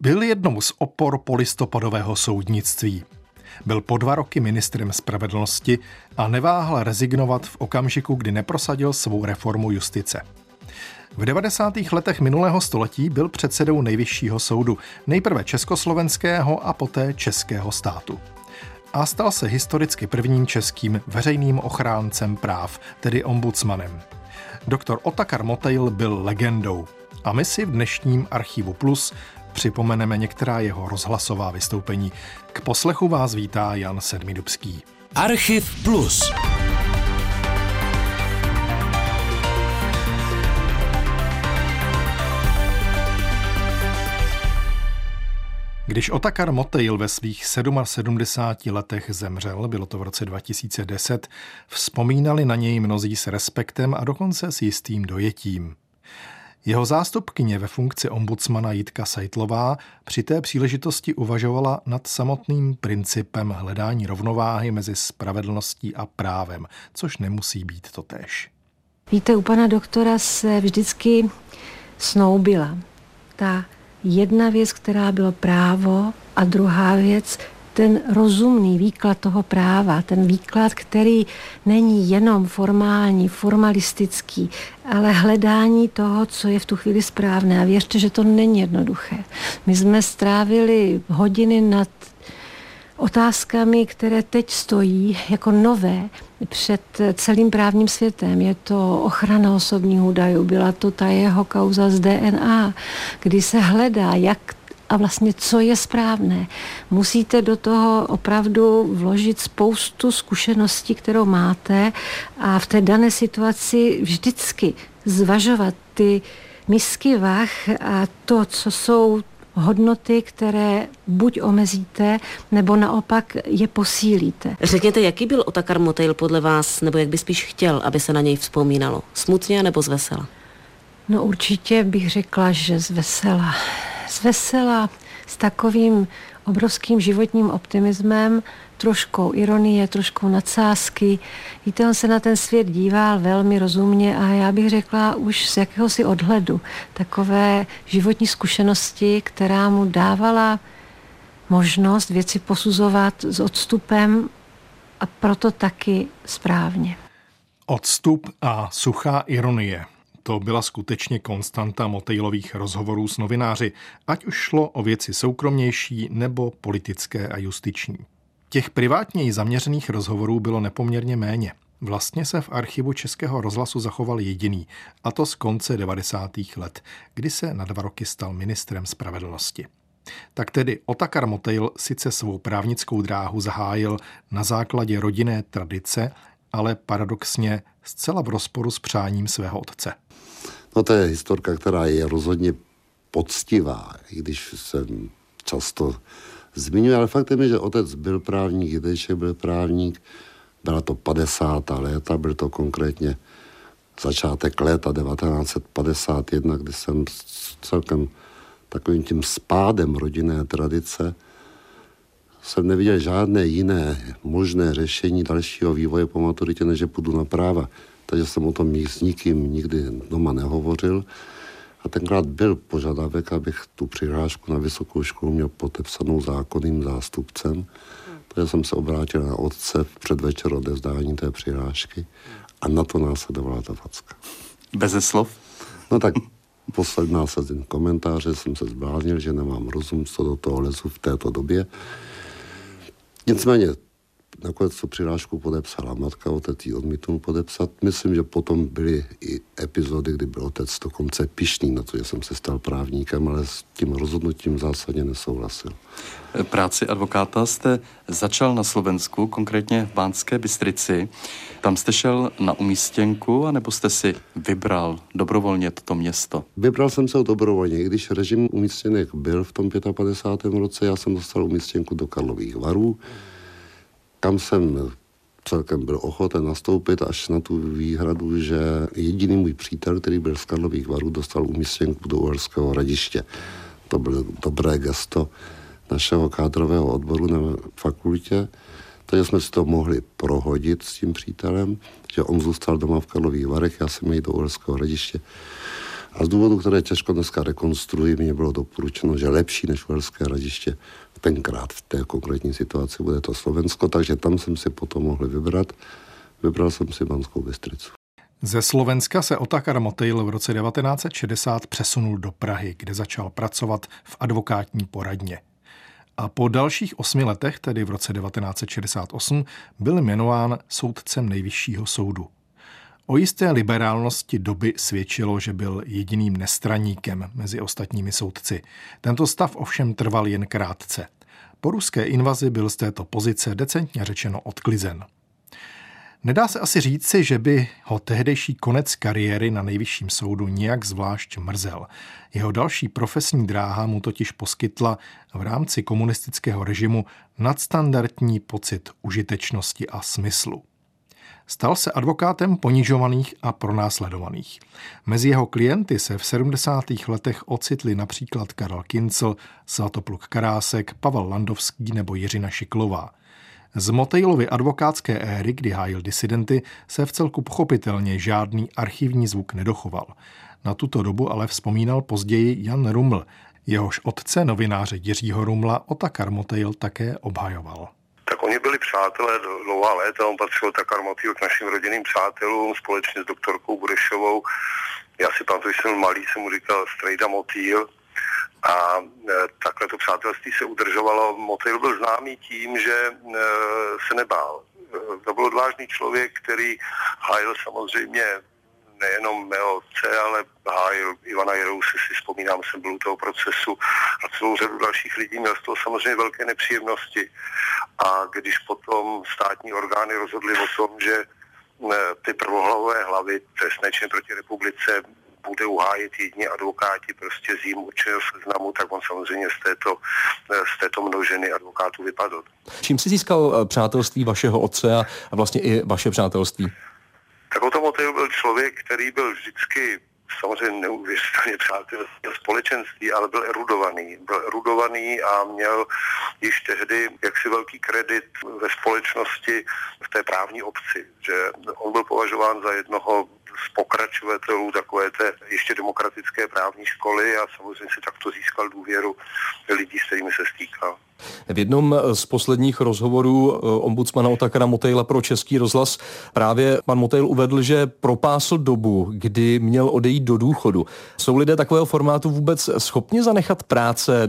Byl jednou z opor polistopadového soudnictví. Byl po 2 roky ministrem spravedlnosti a neváhal rezignovat v okamžiku, kdy neprosadil svou reformu justice. V 90. letech minulého století byl předsedou Nejvyššího soudu, nejprve československého a poté českého státu. A stal se historicky prvním českým veřejným ochráncem práv, tedy ombudsmanem. Doktor Otakar Motejl byl legendou a my si v dnešním Archivu Plus připomeneme některá jeho rozhlasová vystoupení. K poslechu vás vítá Jan Sedmidubský. Archiv Plus. Když Otakar Motejl ve svých 77 letech zemřel, bylo to v roce 2010, vzpomínali na něj mnozí s respektem a dokonce s jistým dojetím. Jeho zástupkyně ve funkci ombudsmana Jitka Sajtlová při té příležitosti uvažovala nad samotným principem hledání rovnováhy mezi spravedlností a právem, což nemusí být totéž. Víte, u pana doktora se vždycky snoubila ta jedna věc, která bylo právo, a druhá věc, ten rozumný výklad toho práva, ten výklad, který není jenom formální, formalistický, ale hledání toho, co je v tu chvíli správné. A věřte, že to není jednoduché. My jsme strávili hodiny nad otázkami, které teď stojí jako nové před celým právním světem. Je to ochrana osobních údajů, byla to ta jeho kauza z DNA, kdy se hledá, jak a vlastně co je správné. Musíte do toho opravdu vložit spoustu zkušeností, kterou máte, a v té dané situaci vždycky zvažovat ty misky vah a to, co jsou hodnoty, které buď omezíte, nebo naopak je posílíte. Řekněte, jaký byl Otakar Motejl podle vás, nebo jak by spíš chtěl, aby se na něj vzpomínalo? Smutně nebo zvesela? No určitě bych řekla, že zvesela. Zvesela, s takovým obrovským životním optimismem, troškou ironie, troškou nadsázky. Víte, on se na ten svět díval velmi rozumně a já bych řekla už z jakéhosi odhledu. Takové životní zkušenosti, která mu dávala možnost věci posuzovat s odstupem a proto taky správně. Odstup a suchá ironie. To byla skutečně konstanta Motejlových rozhovorů s novináři, ať už šlo o věci soukromnější nebo politické a justiční. Těch privátněji zaměřených rozhovorů bylo nepoměrně méně. Vlastně se v archivu Českého rozhlasu zachoval jediný, a to z konce 90. let, kdy se na 2 roky stal ministrem spravedlnosti. Tak tedy Otakar Motejl sice svou právnickou dráhu zahájil na základě rodinné tradice, ale paradoxně zcela v rozporu s přáním svého otce. No to je historka, která je rozhodně poctivá, i když jsem často zmiňuje, ale faktem je, že otec byl právník, i Dědeček byl právník, byla to 50. léta, byl to konkrétně začátek léta 1951, kdy jsem celkem takovým tím spádem rodinné tradice jsem neviděl žádné jiné možné řešení dalšího vývoje po maturitě, než že půjdu na práva. Takže jsem o tom s nikým nikdy doma nehovořil. A tenkrát byl požadavek, abych tu přihlášku na vysokou školu měl podepsanou zákonným zástupcem. Takže jsem se obrátil na otce v předvečer odevzdání té přihlášky a na to následovala ta facka. Beze slov? No tak posledná sezin komentáře, jsem se zbláznil, že nemám rozum, co do toho lezu v této době. Nicméně nakonec tu přihlášku podepsala matka, otec ji odmítl podepsat. Myslím, že potom byly i epizody, kdy byl otec dokonce pyšný na to, že jsem se stal právníkem, ale s tím rozhodnutím zásadně nesouhlasil. Práci advokáta jste začal na Slovensku, konkrétně v Banské Bystrici. Tam jste šel na umístěnku, anebo jste si vybral dobrovolně toto město? Vybral jsem se dobrovolně, když režim umístěnek byl v tom 55. roce, já jsem dostal umístěnku do Karlových Varů, kam jsem celkem byl ochoten nastoupit až na tu výhradu, že jediný můj přítel, který byl z Karlových Varů, dostal umístěnku do Uherského Hradiště. To bylo dobré gesto našeho kádrového odboru na fakultě. Takže jsme si to mohli prohodit s tím přítelem, že on zůstal doma v Karlových Varech, já jsem jel do Uherského Hradiště. A z důvodu, které těžko dneska rekonstruuji, mě bylo doporučeno, že lepší než Uherské Hradiště tenkrát v té konkrétní situaci bude to Slovensko, takže tam jsem si potom mohl vybrat. Vybral jsem si Banskou Bystricu. Ze Slovenska se Otakar Motejl v roce 1960 přesunul do Prahy, kde začal pracovat v advokátní poradně. A po dalších 8 letech, tedy v roce 1968, byl jmenován soudcem Nejvyššího soudu. O jisté liberálnosti doby svědčilo, že byl jediným nestraníkem mezi ostatními soudci. Tento stav ovšem trval jen krátce. Po ruské invazi byl z této pozice decentně řečeno odklizen. Nedá se asi říci, že by ho tehdejší konec kariéry na Nejvyšším soudu nějak zvlášť mrzel. Jeho další profesní dráha mu totiž poskytla v rámci komunistického režimu nadstandardní pocit užitečnosti a smyslu. Stal se advokátem ponižovaných a pronásledovaných. Mezi jeho klienty se v 70. letech ocitli například Karel Kinzel, Svatopluk Karásek, Pavel Landovský nebo Jiřina Šiklová. Z Motejlovy advokátské éry, kdy hájil disidenty, se vcelku pochopitelně žádný archivní zvuk nedochoval. Na tuto dobu ale vzpomínal později Jan Ruml. Jehož otce, novináře Jiřího Rumla, Otakar Motejl také obhajoval. Tak oni byli přátelé dlouhá léta, on patřil Otakar Motejl k našim rodinným přátelům společně s doktorkou Burešovou. Já si pamatuju, že jsem malý, jsem mu říkal strejda Motejl. A takhle to přátelství se udržovalo. Motejl byl známý tím, že se nebál. To byl odvážný člověk, který hájil samozřejmě nejenom mého otce, ale hájil Ivana Jerouse, si vzpomínám, jsem byl u toho procesu a celou řadu dalších lidí, měl z toho samozřejmě velké nepříjemnosti. A když potom státní orgány rozhodly o tom, že ty prvohlavové hlavy trestné činy proti republice bude uhájit jedině advokáti prostě z jím určeného seznamu, tak on samozřejmě z této množiny advokátů vypadl. Čím si získal přátelství vašeho otce a vlastně i vaše přátelství? Tak o tom Motejl byl člověk, který byl vždycky samozřejmě neuvěřitelně přátelství a společenství, ale byl erudovaný. Byl erudovaný a měl již tehdy jaksi velký kredit ve společnosti v té právní obci, že on byl považován za jednoho z pokračovatelů takové té ještě demokratické právní školy a samozřejmě si takto získal důvěru lidí, s kterými se stýkal. V jednom z posledních rozhovorů ombudsmana Otakara Motejla pro Český rozhlas právě pan Motejl uvedl, že propásl dobu, kdy měl odejít do důchodu. Jsou lidé takového formátu vůbec schopni zanechat práce?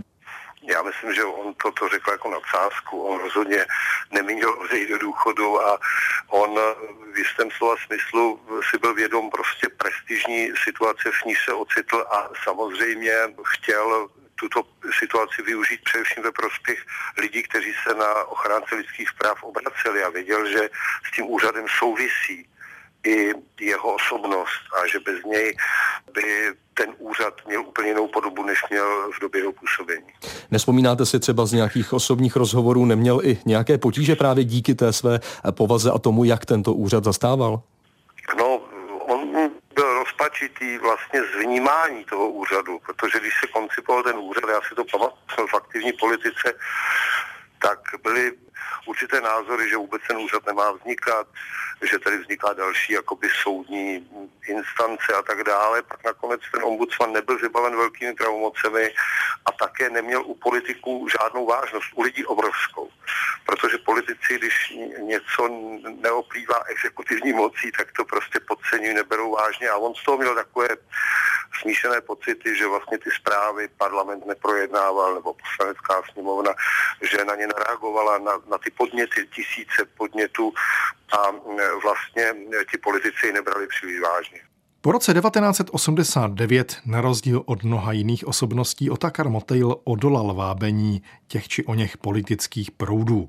Já myslím, že on to řekl jako nadsázku. On rozhodně nemínil odejít do důchodu a on v jistém slova smyslu si byl vědom prostě prestižní situace, v ní se ocitl a samozřejmě chtěl tuto situaci využít především ve prospěch lidí, kteří se na ochránce lidských práv obraceli a věděl, že s tím úřadem souvisí i jeho osobnost a že bez něj by ten úřad měl úplně jinou podobu, než měl v době jeho působení. Nespomínáte si třeba z nějakých osobních rozhovorů, neměl i nějaké potíže právě díky té své povaze a tomu, jak tento úřad zastával? No, on byl rozpačitý vlastně z vnímání toho úřadu, protože když se koncipoval ten úřad, já si to pamatuju v aktivní politice, tak byly určité názory, že vůbec ten úřad nemá vznikat, že tady vzniká další jakoby soudní instance a tak dále. Pak nakonec ten ombudsman nebyl vybaven velkými pravomocemi a také neměl u politiků žádnou vážnost, u lidí obrovskou. Protože politici, když něco neoplývá exekutivní mocí, tak to prostě podceňují, neberou vážně a on z toho měl takové smíšené pocity, že vlastně ty zprávy parlament neprojednával nebo poslanecká sněmovna, že na ně nareagovala na ty podněty, tisíce podnětů a vlastně ti politici ji nebrali příliš vážně. Po roce 1989, na rozdíl od mnoha jiných osobností, Otakar Motejl odolal vábení těch či oněch politických proudů.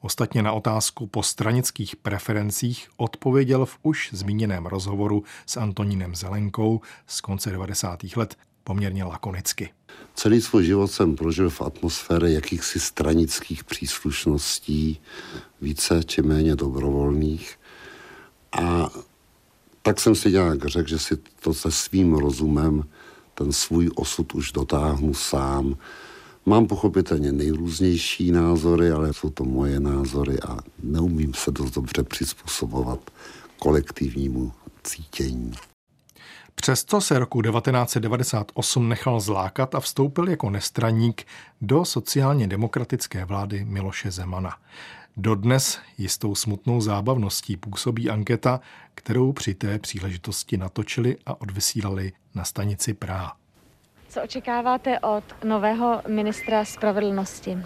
Ostatně na otázku po stranických preferencích odpověděl v už zmíněném rozhovoru s Antonínem Zelenkou z konce 90. let poměrně lakonicky. Celý svůj život jsem prožil v atmosféře jakýchsi stranických příslušností, více či méně dobrovolných. A tak jsem si nějak řekl, že si to se svým rozumem, ten svůj osud už dotáhnu sám. Mám pochopitelně nejrůznější názory, ale jsou to moje názory a neumím se dost dobře přizpůsobovat kolektivnímu cítění. Přesto se roku 1998 nechal zlákat a vstoupil jako nestraník do sociálně demokratické vlády Miloše Zemana. Dodnes jistou smutnou zábavností působí anketa, kterou při té příležitosti natočili a odvysílali na stanici Praha. Co očekáváte od nového ministra spravedlnosti?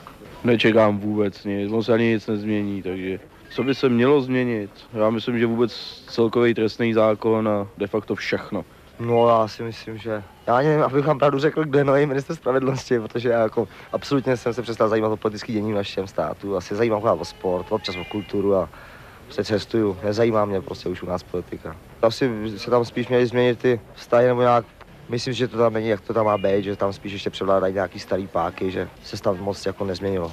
Nečekám vůbec nic, on se ani nic nezmění, takže co by se mělo změnit? Já myslím, že vůbec celkový trestný zákon a de facto všechno. No já si myslím, že... Já ani nevím, abych vám pravdu řekl, kdo je nový ministr spravedlnosti, protože já jako absolutně jsem se přestal zajímat o politický dění v našem státu. Asi zajímám o sport, občas o kulturu a se cestuju. Nezajímá mě prostě už u nás politika. Asi se tam spíš měly změnit ty vztahy nebo nějak... Myslím, že to tam není, jak to tam má být, že tam spíš ještě převládají nějaký starý páky, že se tam moc jako nezměnilo.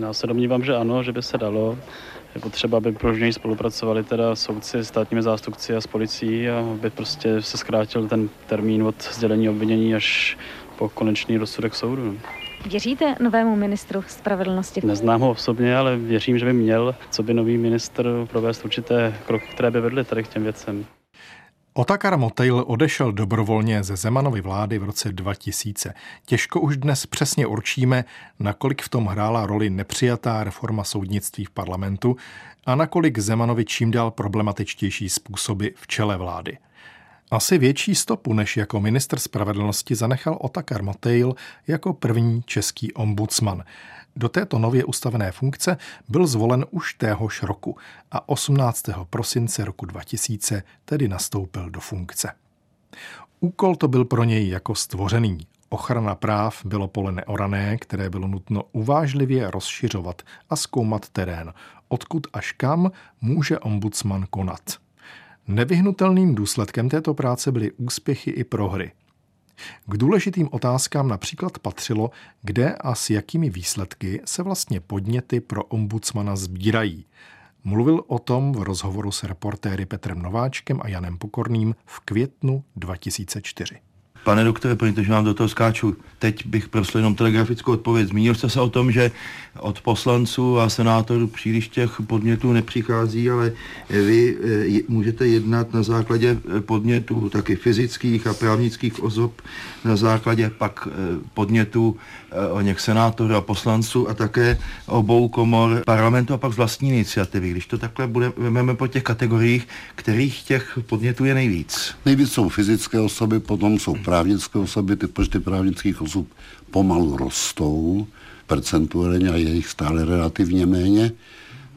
Já se domnívám, že ano, že by se dalo. Je potřeba, aby pružněji spolupracovali teda soudci, státními zástupci a s policií a aby prostě se zkrátil ten termín od sdělení obvinění až po konečný rozsudek soudu. Věříte novému ministru spravedlnosti? Neznám ho osobně, ale věřím, že by měl, co by nový ministr provést určité kroky, které by vedly tady k těm věcem. Otakar Motejl odešel dobrovolně ze Zemanovy vlády v roce 2000. Těžko už dnes přesně určíme, nakolik v tom hrála roli nepřijatá reforma soudnictví v parlamentu a nakolik Zemanovi čím dál problematičtější způsoby v čele vlády. Asi větší stopu než jako ministr spravedlnosti zanechal Otakar Motejl jako první český ombudsman. Do této nově ustavené funkce byl zvolen už téhož roku a 18. prosince roku 2000 tedy nastoupil do funkce. Úkol to byl pro něj jako stvořený. Ochrana práv bylo pole neorané, které bylo nutno uvážlivě rozšiřovat a zkoumat terén, odkud až kam může ombudsman konat. Nevyhnutelným důsledkem této práce byly úspěchy i prohry. K důležitým otázkám například patřilo, kde a s jakými výsledky se vlastně podněty pro ombudsmana sbírají. Mluvil o tom v rozhovoru s reportéry Petrem Nováčkem a Janem Pokorným v květnu 2004. Pane doktore, promiňte, že vám do toho skáču. Teď bych prosil jenom telegrafickou odpověď. Zmínil jste se o tom, že od poslanců a senátorů příliš těch podnětů nepřichází, ale vy můžete jednat na základě podnětů taky fyzických a právnických osob, na základě pak podnětů o něch senátorů a poslanců a také obou komor parlamentu a pak z vlastní iniciativy. Když to takhle budeme po těch kategoriích, kterých těch podnětů je nejvíc? Nejvíc jsou fyzické osoby, potom jsou právnické osoby, ty počty právnických osob pomalu rostou percentuálně a je jich stále relativně méně.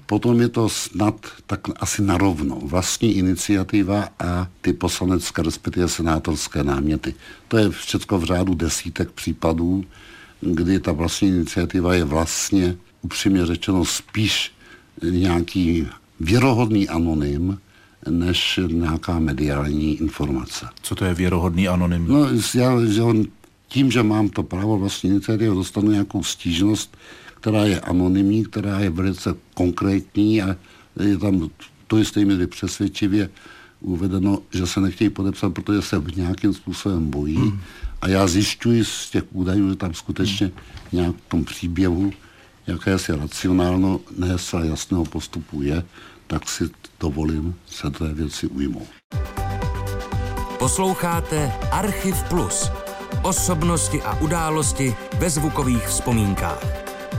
Potom je to snad tak asi narovno vlastní iniciativa a ty poslanecké, respektive senátorské náměty. To je všechno v řádu desítek případů, kdy ta vlastní iniciativa je vlastně, upřímně řečeno, spíš nějaký věrohodný anonym, než nějaká mediální informace. Co to je věrohodný anonym? No, tím, že mám to právo vlastní iniciativy, dostanu nějakou stížnost, která je anonymní, která je velice konkrétní a je tam to jisté míry přesvědčivě uvedeno, že se nechtějí podepsat, protože se nějakým způsobem bojí. A já zjišťuji z těch údajů, že tam skutečně nějak v tom příběhu, jakési racionálno, ne zcela jasného postupu je, tak si dovolím se té věci ujmout. Posloucháte Archiv Plus. Osobnosti a události ve zvukových vzpomínkách.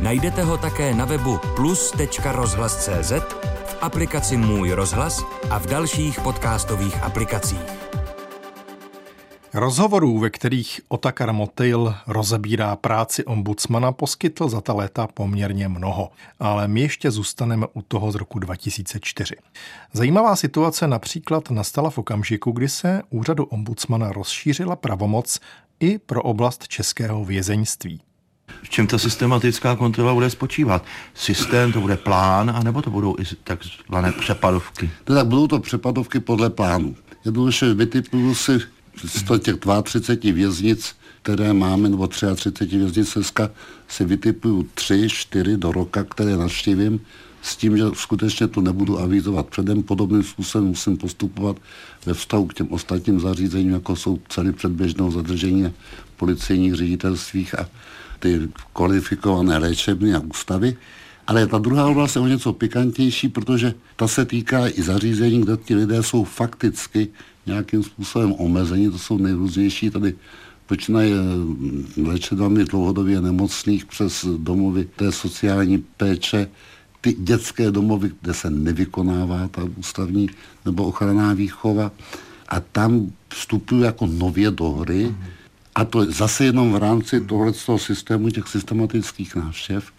Najdete ho také na webu plus.rozhlas.cz, v aplikaci Můj rozhlas a v dalších podcastových aplikacích. Rozhovorů, ve kterých Otakar Motejl rozebírá práci ombudsmana, poskytl za ta léta poměrně mnoho, ale my ještě zůstaneme u toho z roku 2004. Zajímavá situace například nastala v okamžiku, kdy se úřadu ombudsmana rozšířila pravomoc i pro oblast českého vězeňství. V čem ta systematická kontrola bude spočívat? Systém, to bude plán, anebo to budou i takzvané přepadovky? Tak budou to přepadovky podle plánu. Jednoduše vytipuju si z těch 32 věznic, které máme, nebo 33 věznic dneska, si vytipuju 3-4 do roka, které navštívím, s tím, že skutečně to nebudu avizovat předem. Podobným způsobem musím postupovat ve vztahu k těm ostatním zařízením, jako jsou ceny předběžného zadržení policejních ředitelstvích a ty kvalifikované léčebny a ústavy. Ale ta druhá oblast je o něco pikantnější, protože ta se týká i zařízení, kde ti lidé jsou fakticky nějakým způsobem omezeni, to jsou nejrůznější tady. Počínají léčenami dlouhodobě nemocných přes domovy té sociální péče, ty dětské domovy, kde se nevykonává ta ústavní nebo ochranná výchova, a tam vstupují jako nově do hry, a to zase jenom v rámci tohoto systému těch systematických návštěv,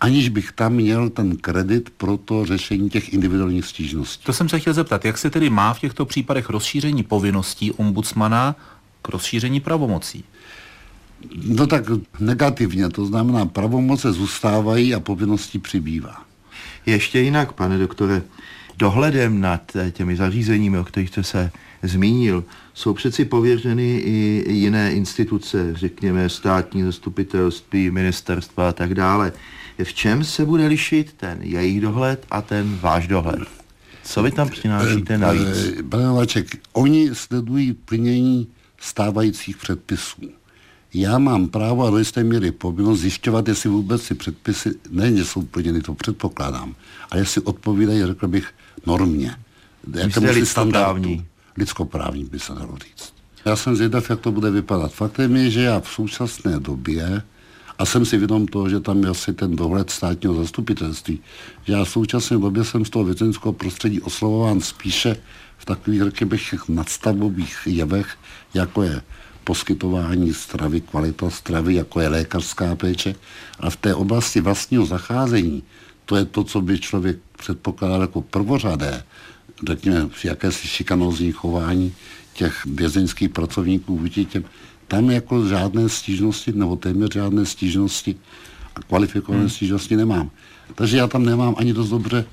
aniž bych tam měl ten kredit pro to řešení těch individuálních stížností. To jsem se chtěl zeptat, jak se tedy má v těchto případech rozšíření povinností ombudsmana k rozšíření pravomocí? No tak negativně, to znamená, pravomoce zůstávají a povinností přibývá. Ještě jinak, pane doktore, dohledem nad těmi zařízeními, o kterých jste se zmínil, jsou přeci pověřeny i jiné instituce, řekněme státní zastupitelství, ministerstva a tak dále. V čem se bude lišit ten jejich dohled a ten váš dohled? Co vy tam přinášíte navíc? Pane Nováček, oni sledují plnění stávajících předpisů. Já mám právo a do jisté míry povinnost zjišťovat, jestli vůbec ty předpisy nejen jsou plněny, to předpokládám, ale jestli odpovídají, řekl bych, normě. Jakému lidskoprávní. Lidskoprávní by se dalo říct. Já jsem zvědav, jak to bude vypadat. Faktem je, že já v současné době, a jsem si vědom toho, že tam je asi ten dohled státního zastupitelství, že já v současné době jsem z toho vězeňského prostředí oslovován spíše v takových, řekl bych, nadstavových jevech, jako je poskytování stravy, kvalita stravy, jako je lékařská péče. A v té oblasti vlastního zacházení, to je to, co by člověk předpokládal jako prvořadé, řekněme, jakési šikanózní chování těch vězeňských pracovníků vůči těm. Tam jako žádné stížnosti, nebo téměř žádné stížnosti a kvalifikované stížnosti nemám. Takže já tam nemám ani dost dobře,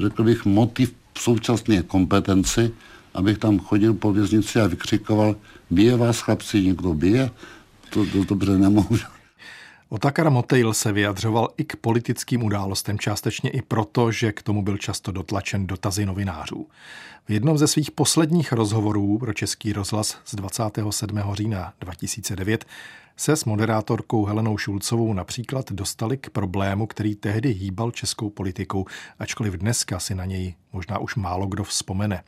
řekl bych, motiv současné kompetenci, abych tam chodil po věznici a vykřikoval, bije vás chlapci, někdo bije, to dobře nemohu. Otakar Motejl se vyjadřoval i k politickým událostem, částečně i proto, že k tomu byl často dotlačen dotazy novinářů. V jednom ze svých posledních rozhovorů pro Český rozhlas z 27. října 2009 se s moderátorkou Helenou Šulcovou například dostali k problému, který tehdy hýbal českou politikou, ačkoliv dneska si na něj možná už málo kdo vzpomene.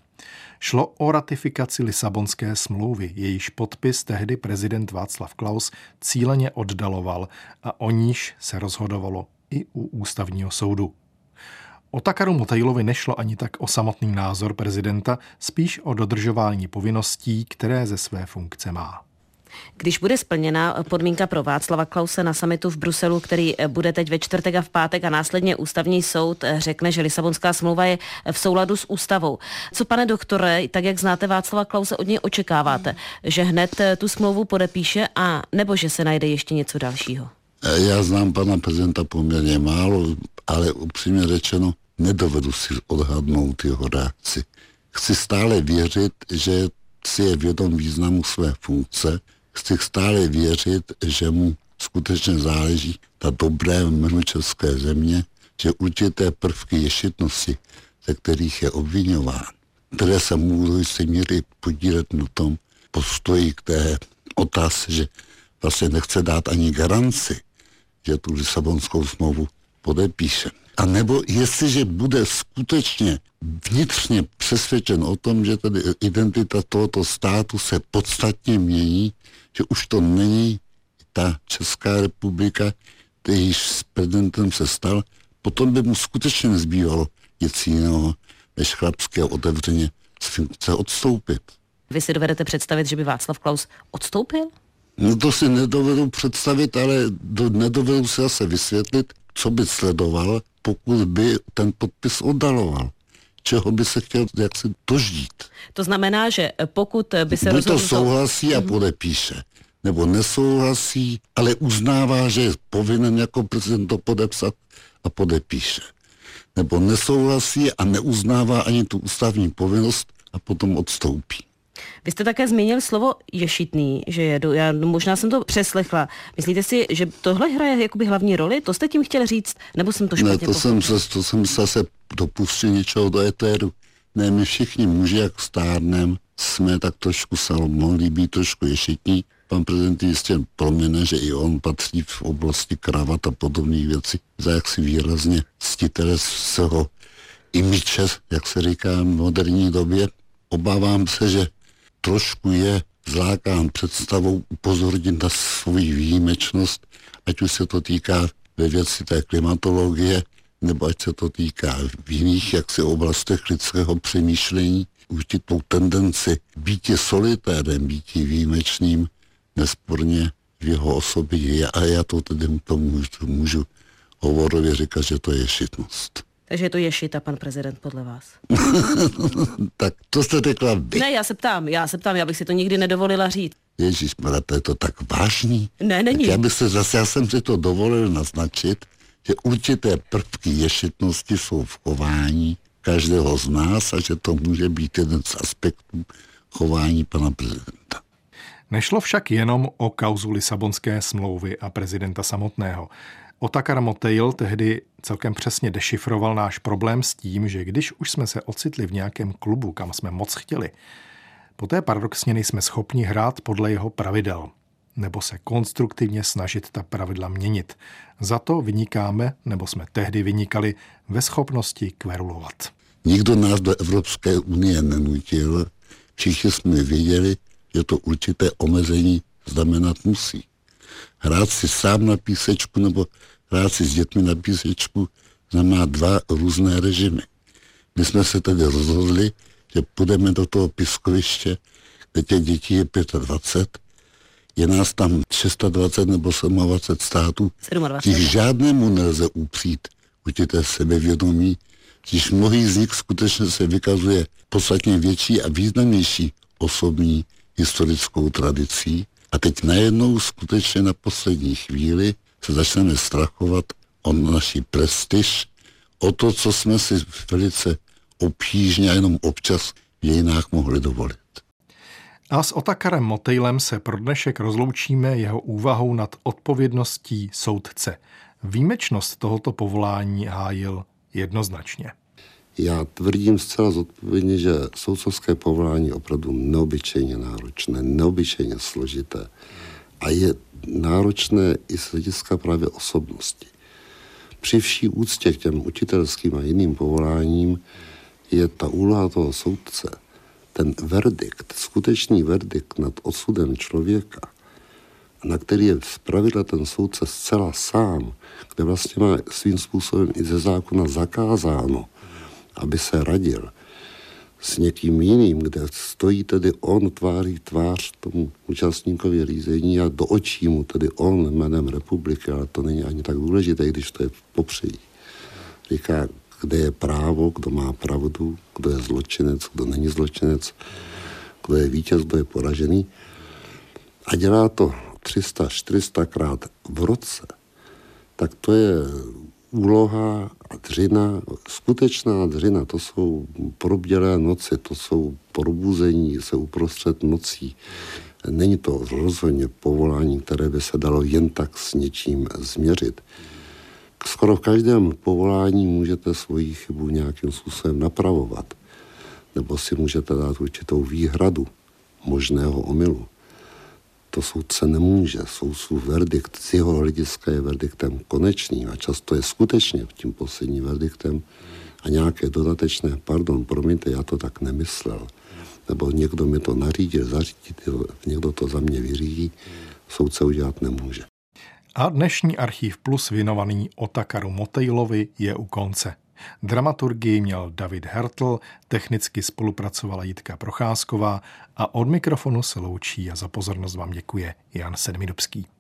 Šlo o ratifikaci Lisabonské smlouvy, jejíž podpis tehdy prezident Václav Klaus cíleně oddaloval a o níž se rozhodovalo i u ústavního soudu. Otakaru Motejlovi nešlo ani tak o samotný názor prezidenta, spíš o dodržování povinností, které ze své funkce má. Když bude splněna podmínka pro Václava Klause na summitu v Bruselu, který bude teď ve čtvrtek a v pátek, a následně ústavní soud řekne, že Lisabonská smlouva je v souladu s ústavou. Co, pane doktore, tak jak znáte Václava Klause, od něj očekáváte? Že hned tu smlouvu podepíše, a nebo že se najde ještě něco dalšího? Já znám pana prezidenta poměrně málo, ale upřímně řečeno, nedovedu si odhadnout jeho reakci. Chci stále věřit, že si je vědom významu své funkce, chci stále věřit, že mu skutečně záleží na dobrém jménu české země, že určité prvky ješitnosti, ze kterých je obviňován, které se můžou se měli podílet na tom postoji k té otázce, že vlastně nechce dát ani garanci, že tu Lisabonskou smlouvu podepíše. A nebo jestliže bude skutečně vnitřně přesvědčen o tom, že tedy identita tohoto státu se podstatně mění, že už to není ta Česká republika, jejíž s prezidentem se stal, potom by mu skutečně nezbývalo nic jiného, než chlapské otevřeně z funkce odstoupit. Vy si dovedete představit, že by Václav Klaus odstoupil? No to si nedovedu představit, ale nedovedu si zase vysvětlit, co by sledoval, pokud by ten podpis oddaloval. Čeho by se chtěl jaksi dožít. To znamená, že pokud by se rozhodl... Buď to souhlasí a podepíše, nebo nesouhlasí, ale uznává, že je povinen jako prezident to podepsat a podepíše. Nebo nesouhlasí a neuznává ani tu ústavní povinnost a potom odstoupí. Vy jste také zmínil slovo ješitný, že jedu. Já možná jsem to přeslechla. Myslíte si, že tohle hraje jakoby hlavní roli? To jste tím chtěl říct? Nebo jsem to špatně pochopil? Ne, to jsem zase dopustil něčeho do éteru. Ne, my všichni muži, jak stárnem, jsme tak trošku mohli být trošku ješitní. Pan prezident jistě proměne, že i on patří v oblasti kravat a podobných věcí za jaksi výrazně ctitele svého imiče, jak se říká v moderní době. Obávám se, že trošku je zlákán představou upozornit na svoji výjimečnost, ať už se to týká ve věci té klimatologie, nebo ať se to týká v jiných jaksi oblastech lidského přemýšlení, určitou tendenci býti solitérem, býti výjimečným, nesporně v jeho osobě je a já to tedy můžu hovorově říkat, že to je ješitnost. Takže je to ješita, pan prezident, podle vás. Tak to jste řekla vy. Ne, já se ptám, já bych si to nikdy nedovolila říct. Ježišmarja, to je to tak vážný? Ne, není. Tak já jsem si to dovolil naznačit, že určité prvky ješitnosti jsou v chování každého z nás a že to může být jeden z aspektů chování pana prezidenta. Nešlo však jenom o kauzu Lisabonské smlouvy a prezidenta samotného. Otakar Motejl tehdy celkem přesně dešifroval náš problém s tím, že když už jsme se ocitli v nějakém klubu, kam jsme moc chtěli, poté paradoxně nejsme schopni hrát podle jeho pravidel, nebo se konstruktivně snažit ta pravidla měnit. Za to vynikáme, nebo jsme tehdy vynikali, ve schopnosti kverulovat. Nikdo nás do Evropské unie nenutil, všichni jsme věděli, že to určité omezení znamenat musí. Hrát si sám na písečku nebo hrát si s dětmi na písečku znamená dva různé režimy. My jsme se tedy rozhodli, že půjdeme do toho pískoviště, kde těch dětí je 25, je nás tam 26 nebo 27 států, když žádnému nelze upřít určité sebevědomí, když mnohý z nich skutečně se vykazuje podstatně větší a významnější osobní historickou tradicí. A teď najednou skutečně na poslední chvíli se začneme strachovat o naší prestiž, o to, co jsme si velice obtížně a jenom občas v dějinách mohli dovolit. A s Otakarem Motejlem se pro dnešek rozloučíme jeho úvahou nad odpovědností soudce. Výjimečnost tohoto povolání hájil jednoznačně. Já tvrdím zcela zodpovědně, že soudcovské povolání je opravdu neobyčejně náročné, neobyčejně složité a je náročné i z hlediska právě osobnosti. Při vší úctě k těm učitelským a jiným povoláním je ta úloha toho soudce, ten verdikt, skutečný verdikt nad osudem člověka, na který je zpravidla ten soudce zcela sám, kde vlastně má svým způsobem i ze zákona zakázáno, aby se radil s někým jiným, kde stojí tedy on tváří tvář tomu účastníkovi řízení a do očí mu tedy on jménem republiky, ale to není ani tak důležité, když to je v popředí. Říká, kde je právo, kdo má pravdu, kdo je zločinec, kdo není zločinec, kdo je vítěz, kdo je poražený. A dělá to 300-400krát v roce. Tak to je úloha a dřina, skutečná dřina, to jsou probdělé noci, to jsou probuzení se uprostřed nocí. Není to rozhodně povolání, které by se dalo jen tak s něčím změřit. Skoro v každém povolání můžete svoji chybu nějakým způsobem napravovat, nebo si můžete dát určitou výhradu možného omylu. To soudce nemůže, soudcův verdikt z jeho hlediska je verdiktem konečným a často je skutečně tím posledním verdiktem a nějaké dodatečné, pardon, promiňte, já to tak nemyslel, nebo někdo mi to zařídí, někdo to za mě vyřídí, soudce udělat nemůže. A dnešní Archív Plus věnovaný Otakaru Motejlovi je u konce. Dramaturgii měl David Hertl, technicky spolupracovala Jitka Procházková a od mikrofonu se loučí a za pozornost vám děkuje Jan Sedmidubský.